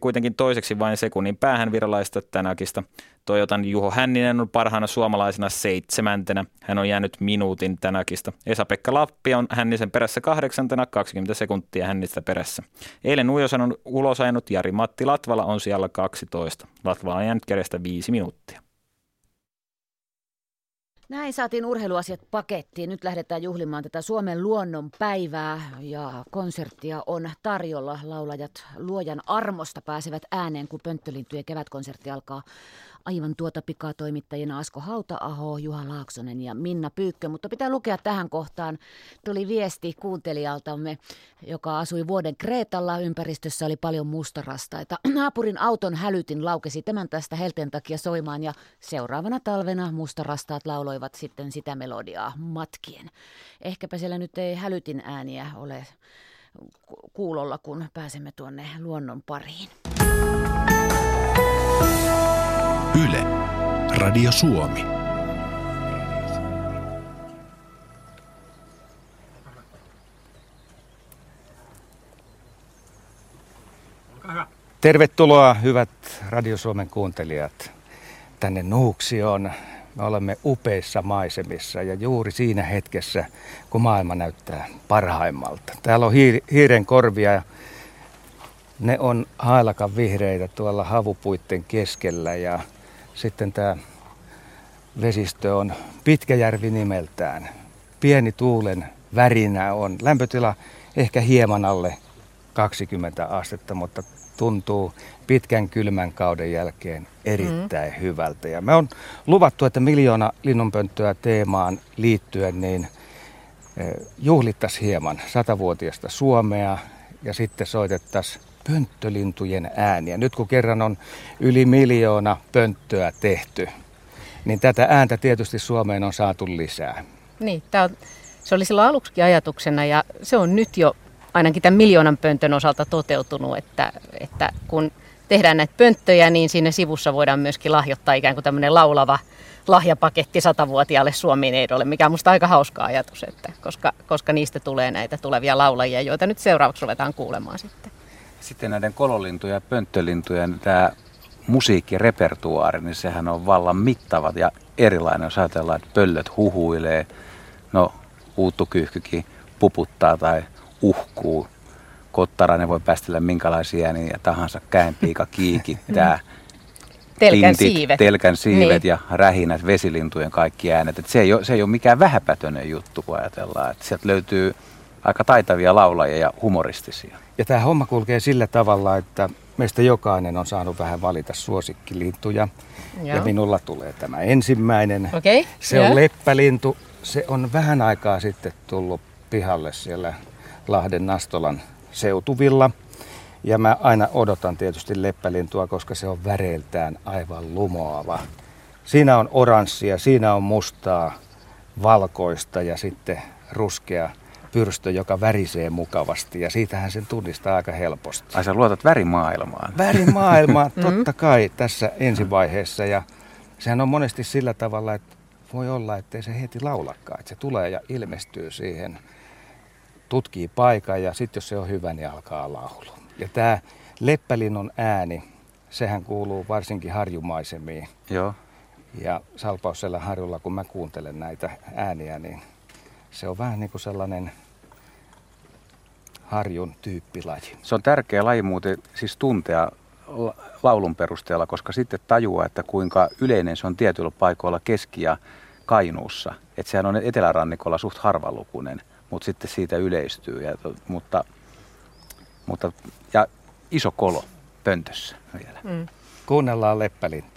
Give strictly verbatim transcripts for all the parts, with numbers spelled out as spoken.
Kuitenkin toiseksi vain sekunnin päähän viralaista tänäkistä. Toyotan Juho Hänninen on parhaana suomalaisena seitsemäntenä. Hän on jäänyt minuutin tänäkistä. Esa-Pekka Lappi on Hännisen perässä kahdeksantena, kaksikymmentä sekuntia Hännistä perässä. Eilen ujosan ulosajanut Jari-Matti Latvala on siellä kaksitoista. Latvala on jäänyt kädestä viisi minuuttia. Näin saatiin urheiluasiat pakettiin. Nyt lähdetään juhlimaan tätä Suomen Luonnon päivää ja konserttia on tarjolla. Laulajat luojan armosta pääsevät ääneen, kun Pönttölintyö kevätkonsertti alkaa aivan tuota pikaa toimittajina Asko Hauta-aho, Juha Laaksonen ja Minna Pyykkö. Mutta pitää lukea tähän kohtaan. Tuli viesti kuuntelijaltamme, joka asui vuoden Kreetalla. Ympäristössä oli paljon mustarastaita. Naapurin auton hälytin laukesi tämän tästä helten takia soimaan ja seuraavana talvena mustarastaat lauloivat sitten sitä melodiaa matkien. Ehkäpä siellä nyt ei hälytin ääniä ole kuulolla, kun pääsemme tuonne luonnon pariin. Yle, Radio Suomi. Tervetuloa hyvät Radio Suomen kuuntelijat tänne Nuuksioon. Me olemme upeissa maisemissa ja juuri siinä hetkessä, kun maailma näyttää parhaimmalta. Täällä on hiir- hiiren korvia ja ne on hailakan vihreitä tuolla havupuitten keskellä. Ja sitten tämä vesistö on Pitkäjärvi nimeltään. Pieni tuulen värinä on. Lämpötila ehkä hieman alle kaksikymmentä astetta, mutta tuntuu pitkän kylmän kauden jälkeen erittäin mm. hyvältä. Ja me on luvattu, että miljoona linnunpönttöä teemaan liittyen, niin juhlittaisiin hieman satavuotiaista Suomea ja sitten soitettaisiin pönttölintujen ääniä. Nyt kun kerran on yli miljoona pönttöä tehty, niin tätä ääntä tietysti Suomeen on saatu lisää. Niin, tää on, se oli silloin aluksikin ajatuksena ja se on nyt jo ainakin tämän miljoonan pöntön osalta toteutunut, että, että kun tehdään näitä pönttöjä, niin siinä sivussa voidaan myöskin lahjoittaa ikään kuin tämmöinen laulava lahjapaketti satavuotiaalle Suomi-neidolle, mikä on musta aika hauska ajatus, että koska, koska niistä tulee näitä tulevia laulajia, joita nyt seuraavaksi ruvetaan kuulemaan sitten. Sitten näiden kololintuja ja pönttölintujen tämä musiikkirepertuaari, niin sehän on vallan mittavat ja erilainen, jos ajatellaan, että pöllöt huhuilee, no uuttukyyhkykin puputtaa tai uhkuu. Kottarainen voi päästellä minkälaisia ääniä tahansa. Käenpiika kiikittää. Telkän tintit, siivet. Telkän siivet niin. Ja rähinät, vesilintujen kaikki äänet. Et se, ei ole, se ei ole mikään vähäpätöinen juttu, kun ajatellaan. Et sieltä löytyy aika taitavia laulajia ja humoristisia. Ja tämä homma kulkee sillä tavalla, että meistä jokainen on saanut vähän valita suosikkilintuja. Joo. Ja minulla tulee tämä ensimmäinen. Okay. Se yeah. on leppälintu. Se on vähän aikaa sitten tullut pihalle siellä Lahden Nastolan seutuvilla. Ja mä aina odotan tietysti leppälintua, koska se on väreiltään aivan lumoava. Siinä on oranssia, siinä on mustaa, valkoista ja sitten ruskea pyrstö, joka värisee mukavasti. Ja siitähän sen tunnistaa aika helposti. Ai sä luotat värimaailmaan. Värimaailmaan, totta kai tässä ensivaiheessa. Ja sehän on monesti sillä tavalla, että voi olla, ettei se heti laulakaan. Että se tulee ja ilmestyy siihen, tutkii paikan ja sitten jos se on hyvä, niin alkaa laulu. Ja tämä leppälinnon ääni, sehän kuuluu varsinkin harjumaisemiin. Joo. Ja Salpausselän harjulla, kun mä kuuntelen näitä ääniä, niin se on vähän niin kuin sellainen harjun tyyppilaji. Se on tärkeä laji muuten siis tuntea laulun perusteella, koska sitten tajuaa, että kuinka yleinen se on tietyillä paikoilla Keski- ja Kainuussa. Että sehän on etelärannikolla suht harvalukuinen. Mutta sitten siitä yleistyy, ja, mutta, mutta, ja iso kolo pöntössä vielä. Mm. Kuunnellaan leppälintu.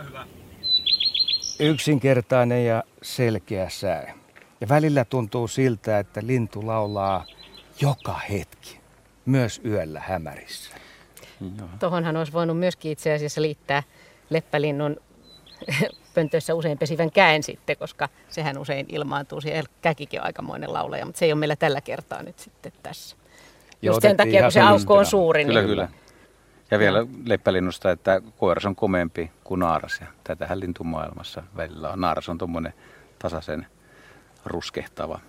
Olkaa hyvä. Yksinkertainen ja selkeä sää. Ja välillä tuntuu siltä, että lintu laulaa joka hetki, myös yöllä hämärissä. Tuohonhan olisi voinut myöskin itse asiassa liittää leppälinnun pöntössä usein pesivän käen sitten, koska sehän usein ilmaantuu. Siellä käkikin on aikamoinen laulaja, mutta se ei ole meillä tällä kertaa nyt sitten tässä. Just sen takia, kun se aukko on suuri. Kyllä, niin... kyllä. Ja vielä leppälinnusta, että koiras on komeampi kuin naaras. Ja tätähän lintumaailmassa välillä on. Naaras on tuommoinen tasaisen ruskehtava,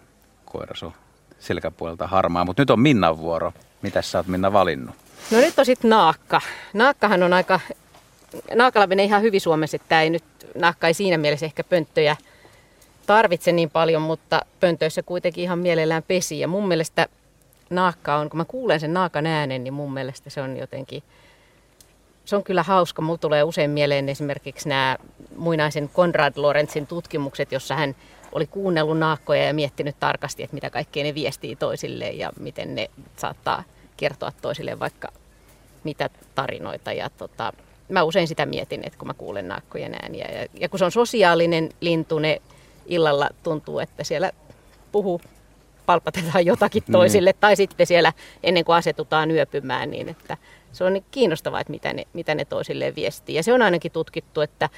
koiras on selkäpuolelta harmaa. Mutta nyt on Minnan vuoro. Mitäs sä oot, Minna, valinnut? No nyt on sitten naakka. Naakkahan on aika... Naakalla menee ihan hyvin Suomessa, että ei nyt, naakka ei siinä mielessä ehkä pönttöjä tarvitse niin paljon, mutta pöntöissä kuitenkin ihan mielellään pesi. Ja mun mielestä naakka on, kun mä kuulen sen naakan äänen, niin mun mielestä se on jotenkin, se on kyllä hauska. Mulla tulee usein mieleen esimerkiksi nämä muinaisen Conrad Lorenzin tutkimukset, jossa hän oli kuunnellut naakkoja ja miettinyt tarkasti, että mitä kaikkea ne viestii toisille ja miten ne saattaa kertoa toisille vaikka mitä tarinoita. Ja tota, mä usein sitä mietin, että kun mä kuulen naakkojen ääniä. Ja, ja kun se on sosiaalinen lintu, ne illalla tuntuu, että siellä puhuu, palpatetaan jotakin toisille, mm. tai sitten siellä ennen kuin asetutaan yöpymään, niin että se on kiinnostavaa, että mitä ne, mitä ne toisilleen viestii. Ja se on ainakin tutkittu, että,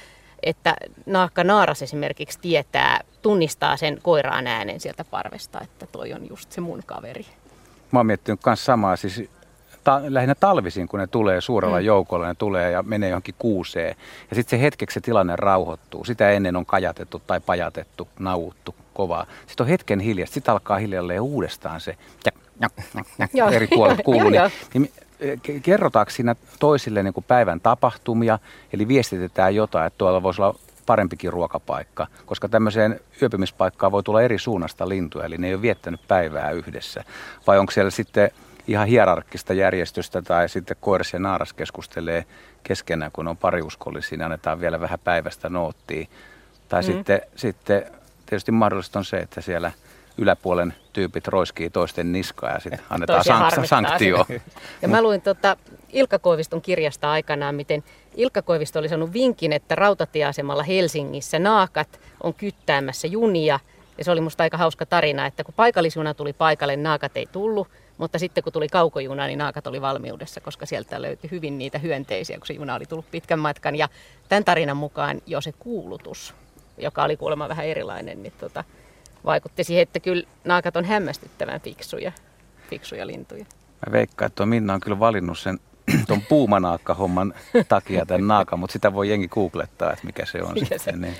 että naakka naaras esimerkiksi tietää, tunnistaa sen koiraan äänen sieltä parvesta, että toi on just se mun kaveri. Mä oon miettinyt myös samaa, siis ta- lähinnä talvisin, kun ne tulee suurella mm. joukolla, ne tulee ja menee johonkin kuuseen, ja sitten se hetkeksi se tilanne rauhoittuu, sitä ennen on kajatettu tai pajatettu, nauuttu kovaa. Sitten on hetken hiljaa, sitten alkaa hiljalleen uudestaan se ja, ja, ja, ja, eri puolet kuuluu. Niin, niin, kerrotaanko siinä toisille niin kuin päivän tapahtumia, eli viestitetään jotain, että tuolla voisi olla parempikin ruokapaikka, koska tämmöiseen yöpymispaikkaan voi tulla eri suunnasta lintuja, eli ne ei ole viettänyt päivää yhdessä. Vai onko siellä sitten ihan hierarkkista järjestystä, tai sitten koiras ja naaras keskustelee keskenään, kun on pariuskollisia, annetaan vielä vähän päivästä noottia. Tai mm. sitten... sitten tietysti mahdollista on se, että siellä yläpuolen tyypit roiskii toisten niskaa ja sitten annetaan sank- sanktio. Ja mä luin tuota Ilkka Koiviston kirjasta aikanaan, miten Ilkka Koivisto oli sanonut vinkin, että rautatieasemalla Helsingissä naakat on kyttäämässä junia. Ja se oli musta aika hauska tarina, että kun paikallisjuna tuli paikalle, naakat ei tullut, mutta sitten kun tuli kaukojuna, niin naakat oli valmiudessa, koska sieltä löytyi hyvin niitä hyönteisiä, kun se juna oli tullut pitkän matkan. Ja tämän tarinan mukaan jo se kuulutus, joka oli kuulemma vähän erilainen, niin tota, vaikutti siihen, että kyllä naakat on hämmästyttävän fiksuja, fiksuja lintuja. Mä veikkaan, että Minna on kyllä valinnut sen tuon puumanaakkahomman takia tämän naakan, mutta sitä voi jengi googlettaa, että mikä se on. Mikä sitten. Se? Niin.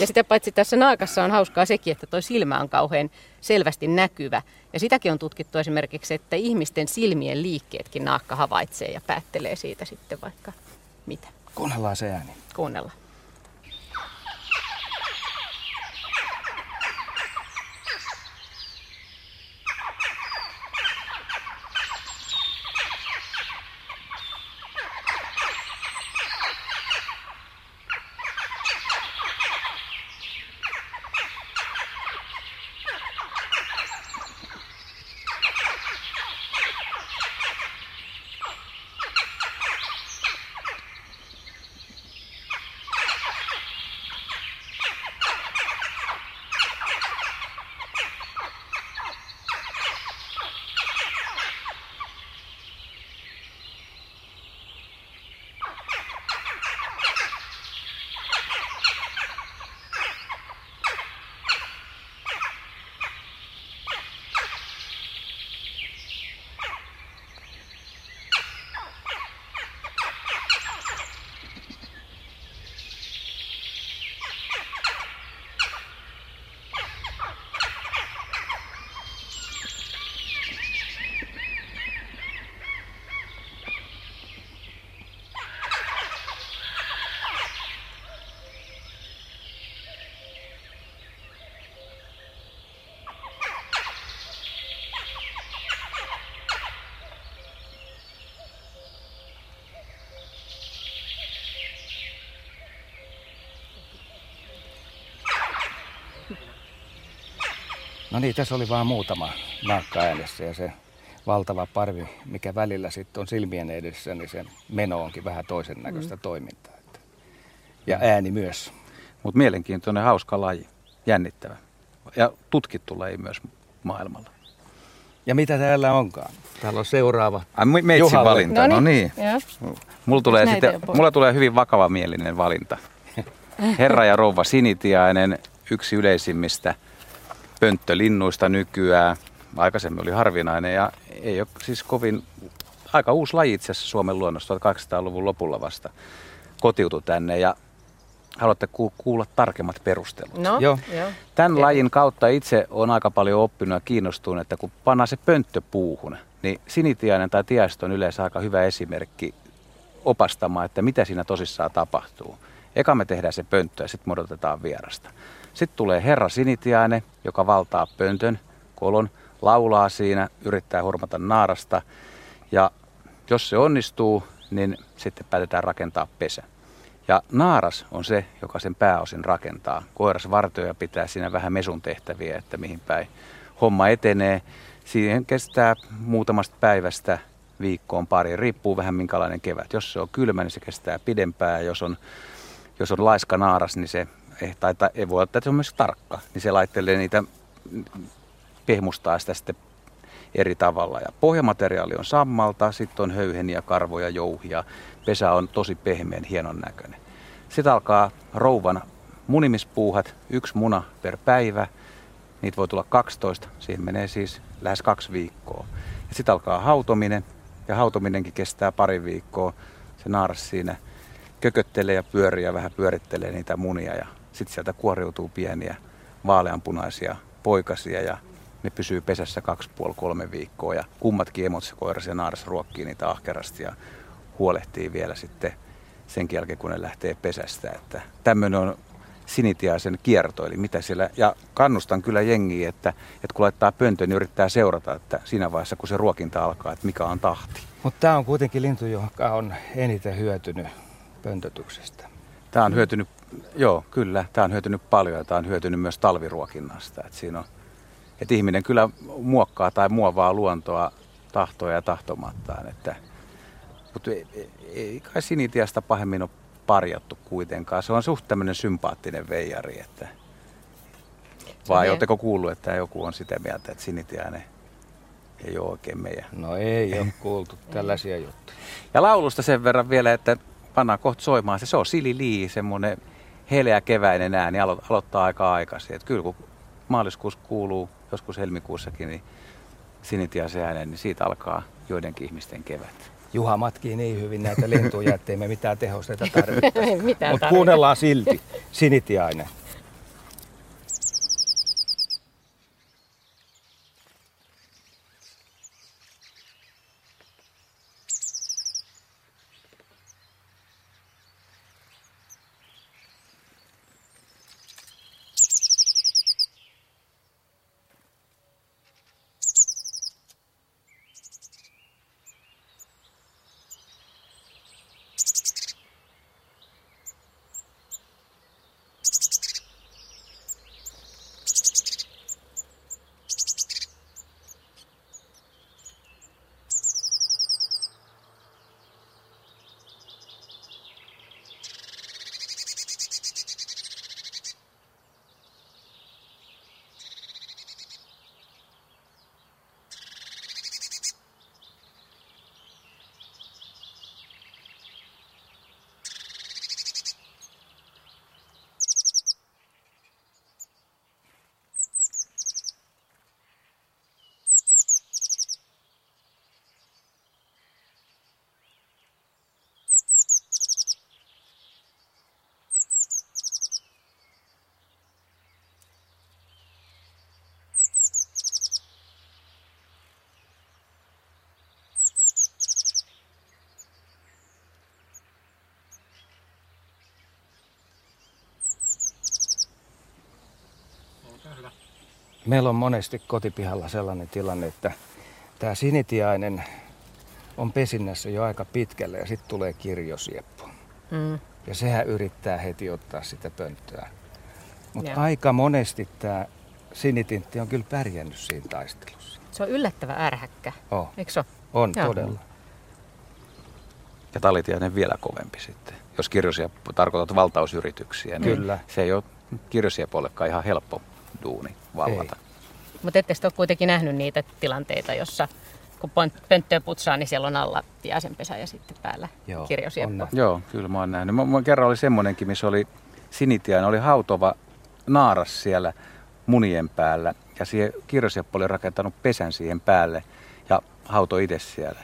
Ja sitä paitsi tässä naakassa on hauskaa sekin, että toi silmä on kauhean selvästi näkyvä. Ja sitäkin on tutkittu esimerkiksi, että ihmisten silmien liikkeetkin naakka havaitsee ja päättelee siitä sitten vaikka mitä. Kuunnellaan se ääni. Kuunnellaan. No niin, tässä oli vaan muutama naakka äänessä ja se valtava parvi, mikä välillä sitten on silmien edessä, niin se meno onkin vähän toisen näköistä mm. toimintaa. Että ja ääni myös. Mutta mielenkiintoinen, hauska laji, jännittävä ja tutkittu laji myös maailmalla. Ja mitä täällä onkaan? Täällä on seuraava. Ai, meitsin valinta, no niin. Mulla tulee, sitten, mulla tulee hyvin vakavamielinen valinta. Herra ja rouva sinitiainen, yksi yleisimmistä pönttölinnuista nykyään. Aikaisemmin oli harvinainen ja ei ole siis kovin, aika uusi laji itse asiassa Suomen luonnossa, tuhatkahdeksansataaluvun lopulla vasta kotiutui tänne. Ja haluatte kuulla tarkemmat perustelut. No, joo. Jo. Tämän Tietysti. lajin kautta itse olen aika paljon oppinut ja kiinnostunut, että kun pannaan se pönttö puuhun, niin sinitiainen tai tiaista on yleensä aika hyvä esimerkki opastamaan, että mitä siinä tosissaan tapahtuu. Eka me tehdään se pönttö ja sitten odotetaan vierasta. Sitten tulee herra sinitiainen, joka valtaa pöntön, kolon, laulaa siinä, yrittää hurmata naarasta. Ja jos se onnistuu, niin sitten päätetään rakentaa pesä. Ja naaras on se, joka sen pääosin rakentaa. Koiras vartioja pitää siinä vähän mesun tehtäviä, että mihin päin homma etenee. Siihen kestää muutamasta päivästä viikkoon pari. Riippuu vähän minkälainen kevät. Jos se on kylmä, niin se kestää pidempään. Jos on, jos on laiska naaras, niin se tai, tai ei voi ottaa, että se on myös tarkka. Niin se laittelee niitä, pehmustaa sitä sitten eri tavalla. Ja pohjamateriaali on sammalta, sitten on höyheniä, karvoja, jouhia. Pesä on tosi pehmeän, hienon näköinen. Sitten alkaa rouvan munimispuuhat, yksi muna per päivä. Niitä voi tulla kaksitoista, siihen menee siis lähes kaksi viikkoa. Sitten alkaa hautominen, ja hautominenkin kestää pari viikkoa. Se naaras siinä kököttelee ja pyörii ja vähän pyörittelee niitä munia. Ja sitten sieltä kuoriutuu pieniä vaaleanpunaisia poikasia ja ne pysyy pesässä kaksi puoli kolme viikkoa. Ja kummatkin emot, se koiras ja naaras, ruokkii niitä ahkerasti ja huolehtii vielä sitten sen jälkeen, kun ne lähtee pesästä. Että tämmöinen on sinitiaisen kierto, eli mitä siellä, ja kannustan kyllä jengiä, että, että kun laittaa pöntöön, niin yrittää seurata, että siinä vaiheessa, kun se ruokinta alkaa, että mikä on tahti. Mutta tämä on kuitenkin lintu, joka on eniten hyötynyt pöntötyksestä. Tämä on hyötynyt, joo, kyllä, tämä on hyötynyt paljon, ja tämä on hyötynyt myös talviruokinnasta. Että siinä on, että ihminen kyllä muokkaa tai muovaa luontoa tahtoja ja tahtomattaan, että mutta ei, ei kai sinitiasta pahemmin ole parjattu kuitenkaan. Se on suht tämmöinen sympaattinen veijari. Että... Vai oletteko kuullut, että joku on sitä mieltä, että sinitiainen ei ole oikein meidän? No ei ole kuultu tällaisia juttuja. Ja laulusta sen verran vielä, että pannaan kohta soimaan. Se, se on sililii, semmoinen heleä keväinen ääni, alo- aloittaa aika aikaisin. Että kyllä kun maaliskuussa kuuluu, joskus helmikuussakin, niin sinitiaisen äänen, niin siitä alkaa joidenkin ihmisten kevät. Juha matkii niin hyvin näitä lintuja, ettei me mitään tehosteita tarvita. Mutta kuunnellaan silti. Sinitiainen. Meillä on monesti kotipihalla sellainen tilanne, että tämä sinitiainen on pesinnässä jo aika pitkälle ja sitten tulee kirjosieppu. Mm. Ja sehän yrittää heti ottaa sitä pönttöä. Mutta aika monesti tämä sinitintti on kyllä pärjännyt siinä taistelussa. Se on yllättävän ärhäkkä, oh. eikö se ole? On, Joo. todella. ja talitiainen vielä kovempi sitten, jos kirjoisia tarkoitat valtausyrityksiä. Niin kyllä. Se ei ole kirjoisia puolekaan ihan helppo duuni vallata. Mutta ette sitten ole kuitenkin nähnyt niitä tilanteita, jossa kun pönttöä putsaa, niin siellä on alla tiaisenpesä ja sitten päällä kirjosieppo. Joo, kyllä mä oon nähnyt. Mä, mä kerran oli semmoinenkin, missä oli sinitiainen, oli hautova naaras siellä munien päällä ja siihen kirjosieppo oli rakentanut pesän siihen päälle ja hauto itse siellä.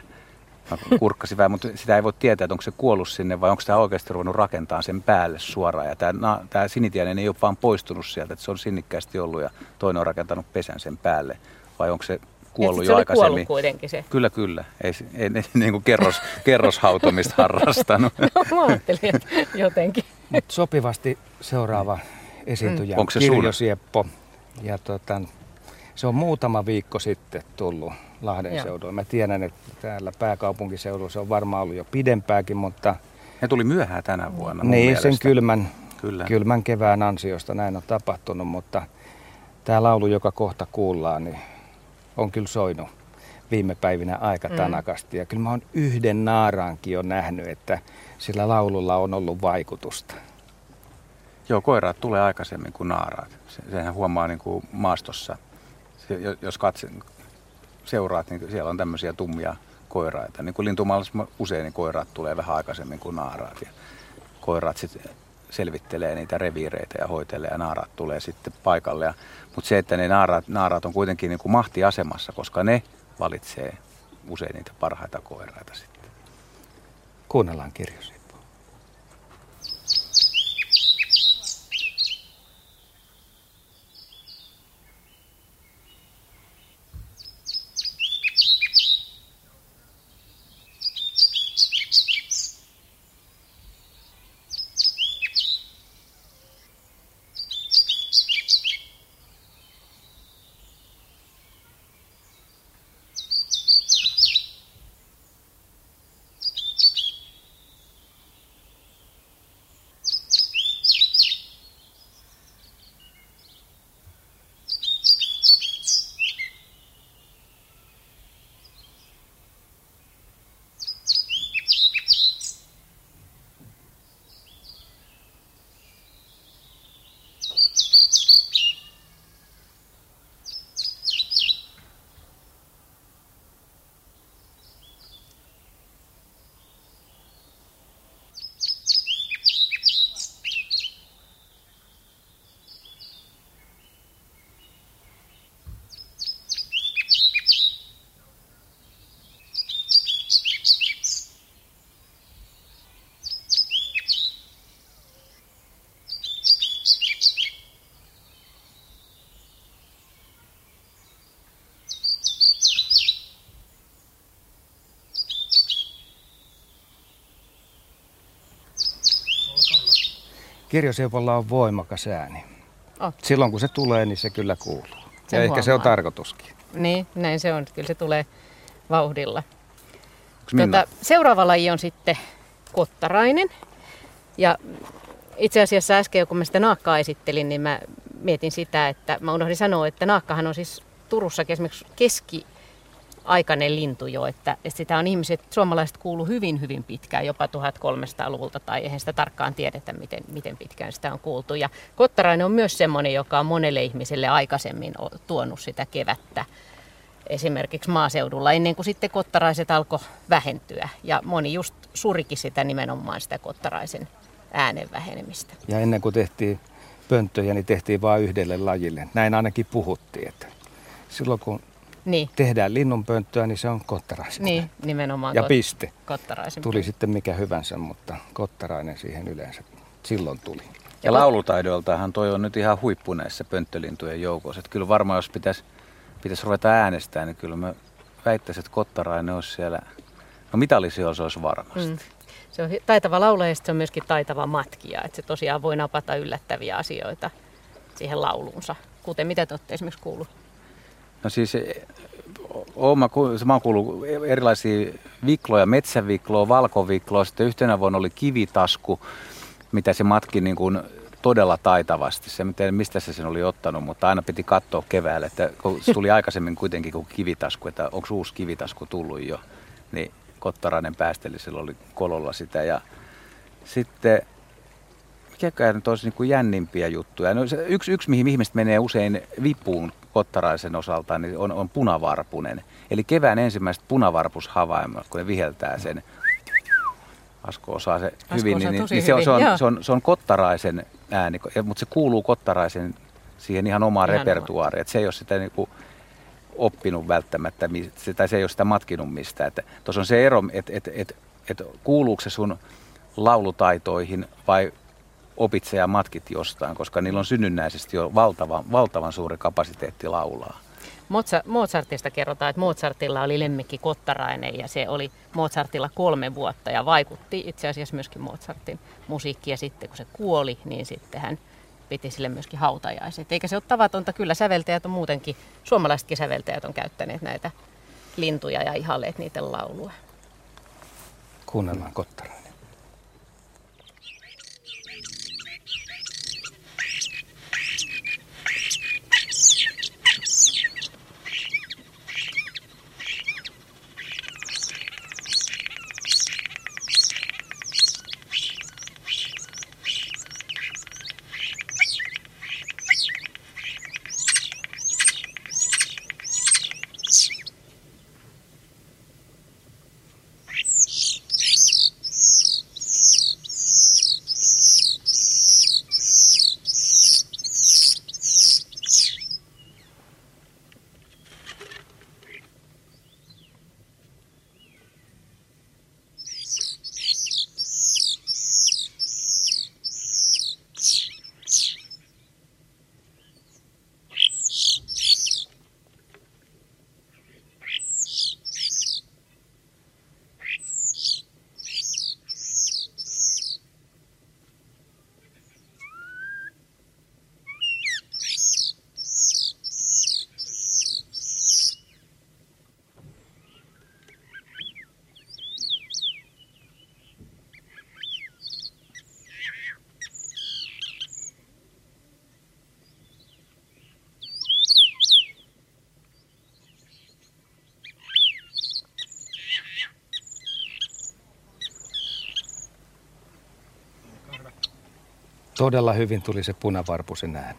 Mä kurkkasin vähän, mutta sitä ei voi tietää, että onko se kuollut sinne vai onko tämä oikeasti ruvennut rakentamaan sen päälle suoraan. Ja tämä, tämä sinitiainen ei ole vaan poistunut sieltä, että se on sinnikkäästi ollut ja toinen on rakentanut pesän sen päälle. Vai onko se kuollut jo aikaisemmin? Se oli kuollut kuitenkin se. Kyllä, kyllä. Ei, ei, ei niin kuin kerros, kerroshautomista harrastanut. No mä ajattelin, että jotenkin. Mut sopivasti seuraava esiintyjä on kirjosieppo. Ja tuota, se on muutama viikko sitten tullut Lahden seudulla. Mä tiedän, että täällä pääkaupunkiseudulla se on varmaan ollut jo pidempäänkin, mutta... Ne tuli myöhään tänä vuonna. Niin, sen kylmän, kylmän kevään ansiosta näin on tapahtunut, mutta tämä laulu, joka kohta kuullaan, niin on kyllä soinut viime päivinä aika mm. tanakasti. Ja kyllä mä oon yhden naaraankin jo nähnyt, että sillä laululla on ollut vaikutusta. Joo, koiraat tulee aikaisemmin kuin naaraat. Sehän huomaa niin kuin maastossa. Se, jos katsen... seuraat, niin siellä on tämmöisiä tummia koiraita. Niin kuin lintumaailmassa usein niin koiraat tulee vähän aikaisemmin kuin naaraat. Ja koiraat sitten selvittelee niitä reviireitä ja hoitelee ja naaraat tulee sitten paikalle. Mutta se, että ne naaraat, naaraat on kuitenkin niin kuin mahtiasemassa, koska ne valitsee usein niitä parhaita koiraita sitten. Kuunnellaan kirjoisia. Kirjoseuvolla on voimakas ääni. Oh. Silloin kun se tulee, niin se kyllä kuuluu. Sen ja ehkä huomaa. Se on tarkoituskin. Niin, näin se on. Kyllä se tulee vauhdilla. Tuota, seuraava laji on sitten kottarainen. Ja itse asiassa äsken, kun mä sitä naakkaa esittelin, niin mä mietin sitä, että mä unohdin sanoa, että naakkahan on siis Turussakin esimerkiksi keskiaikainen lintu jo. Että sitä on ihmiset, suomalaiset kuuluu hyvin, hyvin pitkään, jopa tuhatkolmesataaluvulta, tai eihän sitä tarkkaan tiedetä, miten, miten pitkään sitä on kuultu. Ja kottarainen on myös semmoinen, joka on monelle ihmiselle aikaisemmin tuonut sitä kevättä esimerkiksi maaseudulla, ennen kuin sitten kottaraiset alkoi vähentyä. Ja moni just surikin sitä nimenomaan sitä kottaraisen äänen vähenemistä. Ja ennen kuin tehtiin pönttöjä, niin tehtiin vain yhdelle lajille. Näin ainakin puhuttiin, että silloin kun... Niin. Tehdään linnunpönttöä, niin se on kottaraisen. Niin, nimenomaan ja kot- piste. Kottaraisen. Tuli sitten mikä hyvänsä, mutta kottarainen siihen yleensä silloin tuli. Ja laulutaidoiltahan toi on nyt ihan huippu näissä pönttölintujen joukossa. Että kyllä varmaan, jos pitäisi pitäis ruveta äänestämään, niin kyllä mä väittäisin, että kottarainen olisi siellä. No mitallisijoilla se olisi varmasti. Mm. Se on taitava laulaja ja se on myöskin taitava matkija. Että se tosiaan voi napata yllättäviä asioita siihen lauluunsa. Kuten mitä te olette esimerkiksi kuullut? No siis oon, mä oon kuullut erilaisia vikloja, metsävikloa, valkovikloa, sitten yhtenä vuonna oli kivitasku, mitä se matki niin kuin todella taitavasti. Se, mistä se sen oli ottanut, mutta aina piti katsoa keväällä, että kun se tuli aikaisemmin kuitenkin kuin kivitasku, että onko uusi kivitasku tullut jo, niin Kottarainen päästeli, sillä oli kololla sitä. Ja sitten, mikäkään nyt olisi niin kuin jännimpiä juttuja. No, yksi, yksi, mihin ihmiset menee usein vipuun Kottaraisen osalta, niin on, on punavarpunen. Eli kevään ensimmäiset punavarpushavainnot, kun ne viheltää sen. Asko osaa se Asko hyvin, osaa niin, niin, niin hyvin. Se, on, se, on, se, on, se on Kottaraisen ääni, mutta se kuuluu Kottaraisen siihen ihan omaan ihan repertuaariin. Että se ei ole sitä niin kuin oppinut välttämättä, tai se ei ole sitä matkinut mistään. Tuossa on se ero, että et, et, et kuuluuko se sun laulutaitoihin vai opit sä ja matkit jostain, koska niillä on synnynnäisesti jo valtavan, valtavan suuri kapasiteetti laulaa. Mozartista kerrotaan, että Mozartilla oli lemmikki Kottarainen ja se oli Mozartilla kolme vuotta ja vaikutti itse asiassa myöskin Mozartin musiikki. Ja sitten kun se kuoli, niin sitten hän piti sille myöskin hautajaiset. Eikä se ole tavatonta, kyllä säveltäjät on muutenkin, suomalaisetkin säveltäjät on käyttäneet näitä lintuja ja ihaleet niiden laulua. Kuunnellaan Kottarainen. Todella hyvin tuli se punavarpusen ääni.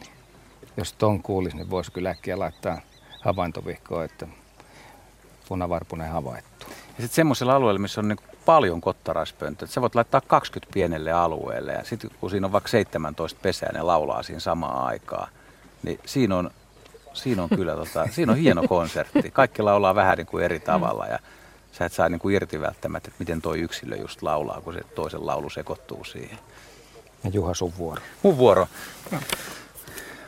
Jos ton kuulisi, niin voisi kyllä äkkiä laittaa havaintovihkoon, että punavarpunen havaittu. Ja sitten semmoisella alueella, missä on niin paljon kottaraispönttöä, että sä voit laittaa kaksikymmentä pienelle alueelle. Ja sitten kun siinä on vaikka seitsemäntoista pesää, ne laulaa siinä samaan aikaan. Niin siinä on, siinä on kyllä tota, siinä on hieno konsertti. Kaikki laulaa vähän niin kuin eri tavalla. Ja sä et saa niin kuin irti välttämättä, että miten toi yksilö just laulaa, kun se toisen laulu sekoittuu siihen. Juha, sun vuoro. Mun vuoro.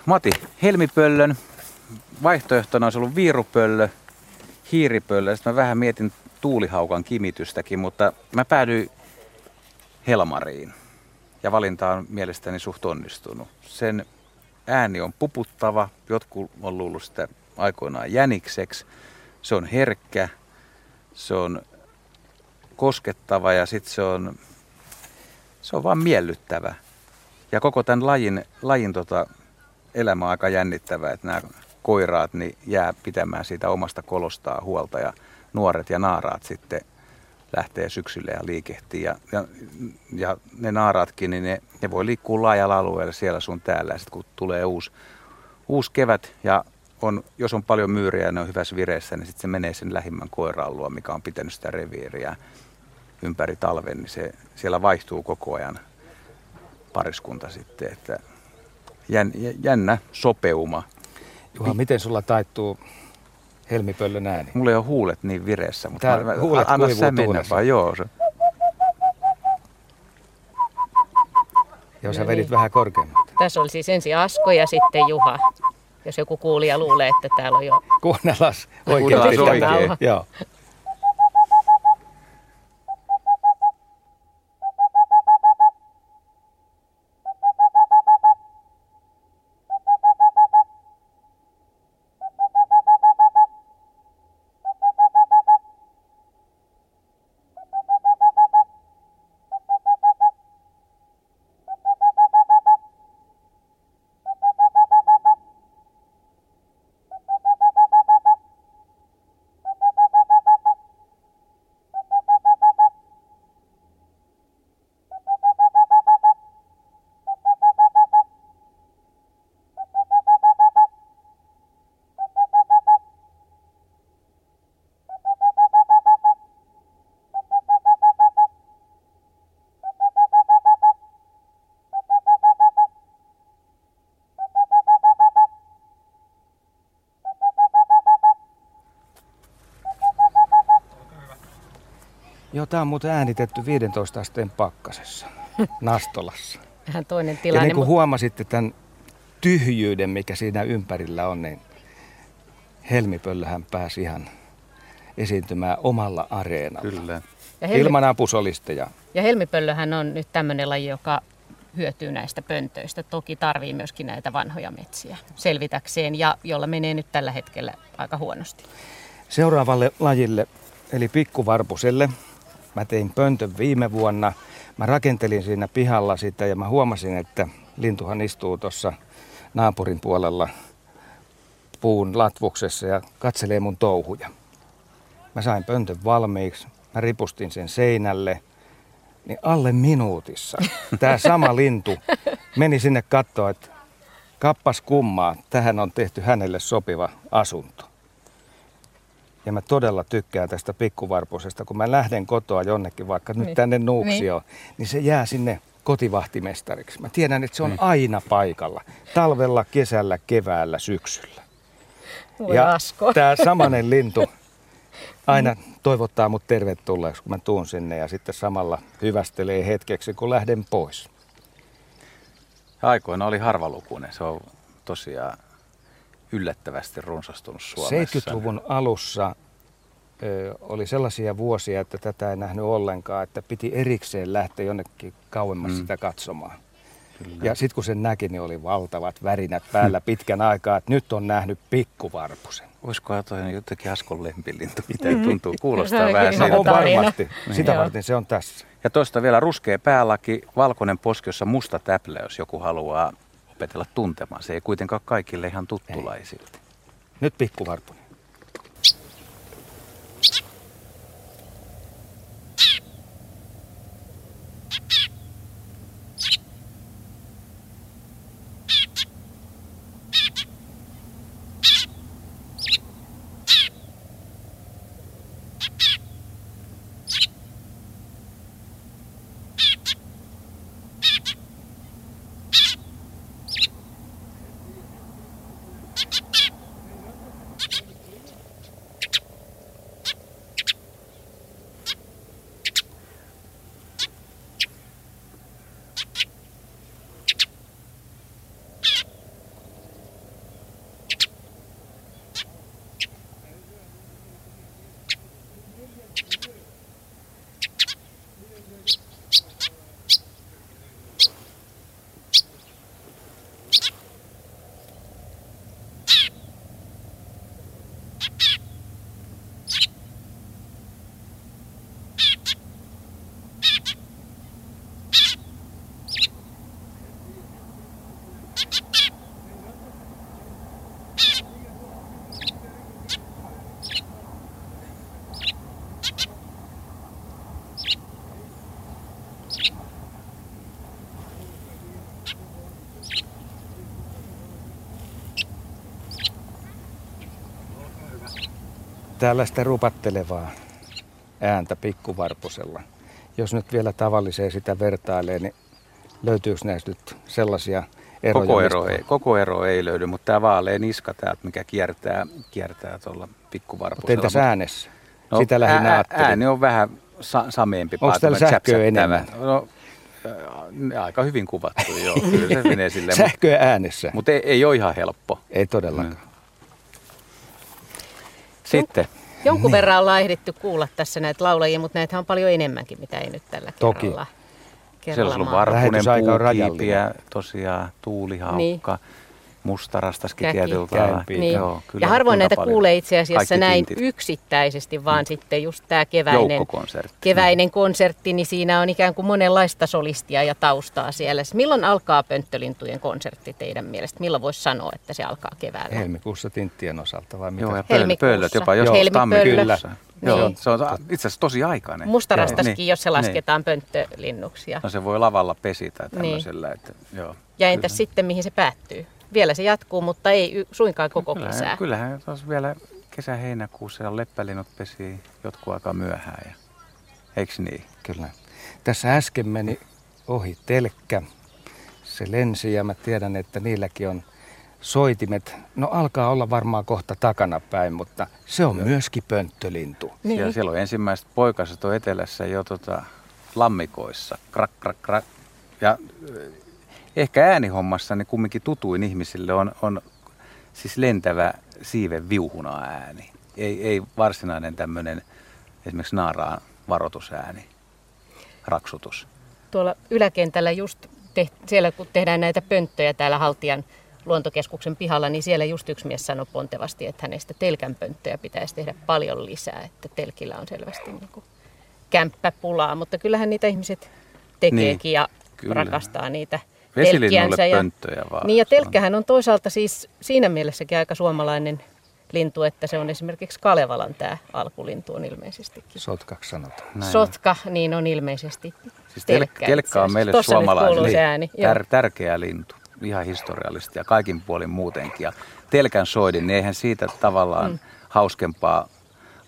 Mati, helmipöllön. Vaihtoehtona olisi ollut viirupöllö, hiiripöllö. Sitten mä vähän mietin tuulihaukan kimitystäkin, mutta mä päädyin helmariin. Ja valinta on mielestäni suht onnistunut. Sen ääni on puputtava. Jotkut on luullut sitä aikoinaan jänikseksi. Se on herkkä, se on koskettava ja sitten se on... Se on vaan miellyttävä. Ja koko tämän lajin, lajin tota elämä on aika jännittävää, että nämä koiraat niin jää pitämään siitä omasta kolostaan huolta ja nuoret ja naaraat sitten lähtee syksyllä ja liikehtii. Ja, ja, ja ne naaraatkin, niin ne, ne voi liikkua laajalla alueella siellä sun täällä. Ja sitten kun tulee uusi, uusi kevät ja on, jos on paljon myyriä ja ne on hyvässä vireessä, niin sitten se menee sen lähimmän koiraan luo, mikä on pitänyt sitä reviiriä ympäri talven, niin se, siellä vaihtuu koko ajan pariskunta sitten, että jän, jännä sopeuma. Juha, miten sulla taittuu helmipöllön ääni? Mulla ei ole huulet niin vireessä, mutta tää, mä, huulet anna sä mennä vaan, joo. Se... Joo, sä vedit vähän korkeammalta. Tässä oli siis ensin Asko ja sitten Juha, jos joku kuulija luulee, että täällä on jo... Kuunnellaan oikein. Kuunnellaan oikein, joo. Joo, tää on muuten äänitetty viidentoista asteen pakkasessa Nastolassa. Vähän toinen tilanne. Ja niin kuin mutta... huomasitte tämän tyhjyyden, mikä siinä ympärillä on, niin helmipöllähän pääsi ihan esiintymään omalla areenalla. Kyllä. Helmi... Ilman apusolisteja. Ja helmipöllöhän on nyt tämmöinen laji, joka hyötyy näistä pöntöistä. Toki tarvii myöskin näitä vanhoja metsiä selvitäkseen, ja jolla menee nyt tällä hetkellä aika huonosti. Seuraavalle lajille, eli pikkuvarpuselle, mä tein pöntön viime vuonna. Mä rakentelin siinä pihalla sitä ja mä huomasin, että lintuhan istuu tuossa naapurin puolella puun latvuksessa ja katselee mun touhuja. Mä sain pöntön valmiiksi, mä ripustin sen seinälle, niin alle minuutissa tää sama lintu meni sinne katsoa, että kappas kummaa, tähän on tehty hänelle sopiva asunto. Ja mä todella tykkään tästä pikkuvarpusesta, kun mä lähden kotoa jonnekin, vaikka nyt niin. tänne Nuuksioon, niin. niin se jää sinne kotivahtimestariksi. Mä tiedän, että se on niin. aina paikalla. Talvella, kesällä, keväällä, syksyllä. Voi ja Asko. Tää samanen lintu aina toivottaa mut tervetulleeksi, kun mä tuun sinne, ja sitten samalla hyvästelee hetkeksi, kun lähden pois. Aikoina oli harvalukuinen. Se on tosiaan yllättävästi runsastunut Suomessa. seitsemänkymmentäluvun alussa ö, oli sellaisia vuosia, että tätä ei nähnyt ollenkaan, että piti erikseen lähteä jonnekin kauemmas mm. sitä katsomaan. Kyllä. Ja sitten kun sen näki, niin oli valtavat värinät päällä pitkän aikaa, että nyt on nähnyt pikkuvarpusen. Olisikohan toinen jotenkin Askon lempilintu, mitä tuntuu, kuulostaa vähän siitä. No, on varmasti. Sitä varten se on tässä. Ja toista vielä ruskea päälaki, valkoinen poski, jossa musta täplä, jos joku haluaa opetella tuntemaan. Se ei kuitenkaan kaikille ihan tuttulaisilta. Nyt pikkuvarpunen. Tällaista rupattelevaa ääntä pikkuvarpusella. Jos nyt vielä tavalliseen sitä vertailee, niin löytyykö näistä nyt sellaisia eroja? Koko ero ei, koko ero ei löydy, mutta tämä vaalea niska täältä, mikä kiertää, kiertää tuolla pikkuvarpusella. Mutta entäs äänessä? No, sitä lähinnä ajattelin. Ääni on vähän sa- sameempi. Onko täällä sähköä enemmän? No, aika hyvin kuvattu, joo. Kyllä se menee silleen. Sähköä äänessä. Mutta ei, ei ole ihan helppo. Ei todellakaan. Mm. Sitten. Jonkun niin. verran ollaan ehditty kuulla tässä näitä laulajia, mutta näitä on paljon enemmänkin, mitä ei nyt tällä Toki. kerralla. Toki. Siellä on ollut varpunen, puukiipiä, tosiaan tuulihaukka, niin. mustarastaskin tietyllä niin. Ja harvoin näitä paljon. kuulee itse asiassa Kaikki näin tintit. yksittäisesti, vaan mm. sitten just tämä keväinen, keväinen konsertti, niin siinä on ikään kuin monenlaista solistia ja taustaa siellä. Milloin alkaa pönttölintujen konsertti teidän mielestä? Milloin voisi sanoa, että se alkaa keväällä? Helmikuussa tinttien osalta vai mitä? Joo, ja pöllöt jopa joskus tammikuussa. Niin. Joo, se on itse asiassa tosi aikainen. Mustarastaskin, niin. jos se lasketaan niin. pönttölinnuksi. No se voi lavalla pesitä tämmöisellä. Niin. Että, joo. Ja entäs sitten, mihin se päättyy? Vielä se jatkuu, mutta ei suinkaan koko no, kyllähän, kesää. Kyllähän taas vielä kesä-heinäkuussa leppälinnut pesii jotkut aika myöhään. Ja... Eikö niin? Kyllä. Tässä äsken meni ohi telkkä. Se lensi ja mä tiedän, että niilläkin on soitimet, no alkaa olla varmaan kohta takanapäin, mutta se on myöskin pönttölintu. Niin. Ja siellä on ensimmäiset poikaset on etelässä jo tota, lammikoissa, krak, krak, krak. Ja ehkä äänihommassa niin kumminkin tutuin ihmisille on, on siis lentävä siiven viuhuna ääni. Ei, ei varsinainen tämmöinen esimerkiksi naaraan varoitusääni, raksutus. Tuolla yläkentällä just, te, siellä kun tehdään näitä pönttöjä täällä Haltian luontokeskuksen pihalla, niin siellä just yksi mies sanoi pontevasti, että hänestä telkänpönttöjä pitäisi tehdä paljon lisää, että telkillä on selvästi niin kuin kämppäpulaa, mutta kyllähän niitä ihmiset tekeekin niin, ja kyllä. rakastaa niitä telkkiänsä. Ja, pönttöjä vaan. Niin ja telkkähän on toisaalta siis siinä mielessäkin aika suomalainen lintu, että se on esimerkiksi Kalevalan tämä alkulintu on ilmeisestikin. Sotkaksi sanotaan. Sotka, niin on ilmeisesti siis telkkä. Telkkä on meille suomalaisille tär- tärkeä lintu. Ihan historiallisesti ja kaikin puolin muutenkin. Ja telkän soidin, niin eihän siitä tavallaan mm. hauskempaa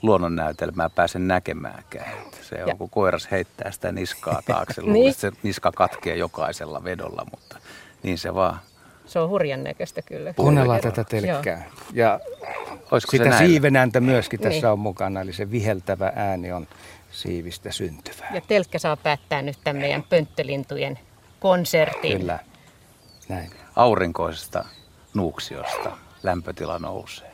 luonnonnäytelmää pääse näkemäänkään. Se on, ja. kun koiras heittää sitä niskaa taakse. Niin. Luulen, että se niska katkee jokaisella vedolla, mutta niin se vaan. Se on hurjan näköistä kyllä. Kuunnellaan tätä telkkää. Joo. Ja olisiko sitä siivenääntä myöskin tässä niin. on mukana, eli se viheltävä ääni on siivistä syntyvää. Ja telkkä saa päättää nyt tämän meidän pönttölintujen konsertin. Kyllä. Näin. Aurinkoisesta Nuuksiosta lämpötila nousee.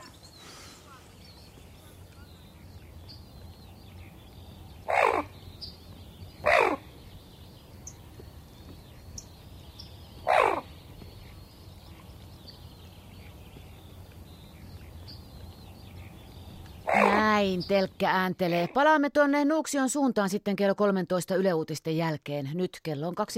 Näin telkkä ääntelee. Palaamme tuonne Nuuksion suuntaan sitten kello kolmetoista Yle-uutisten jälkeen. Nyt kello on kaksitoista.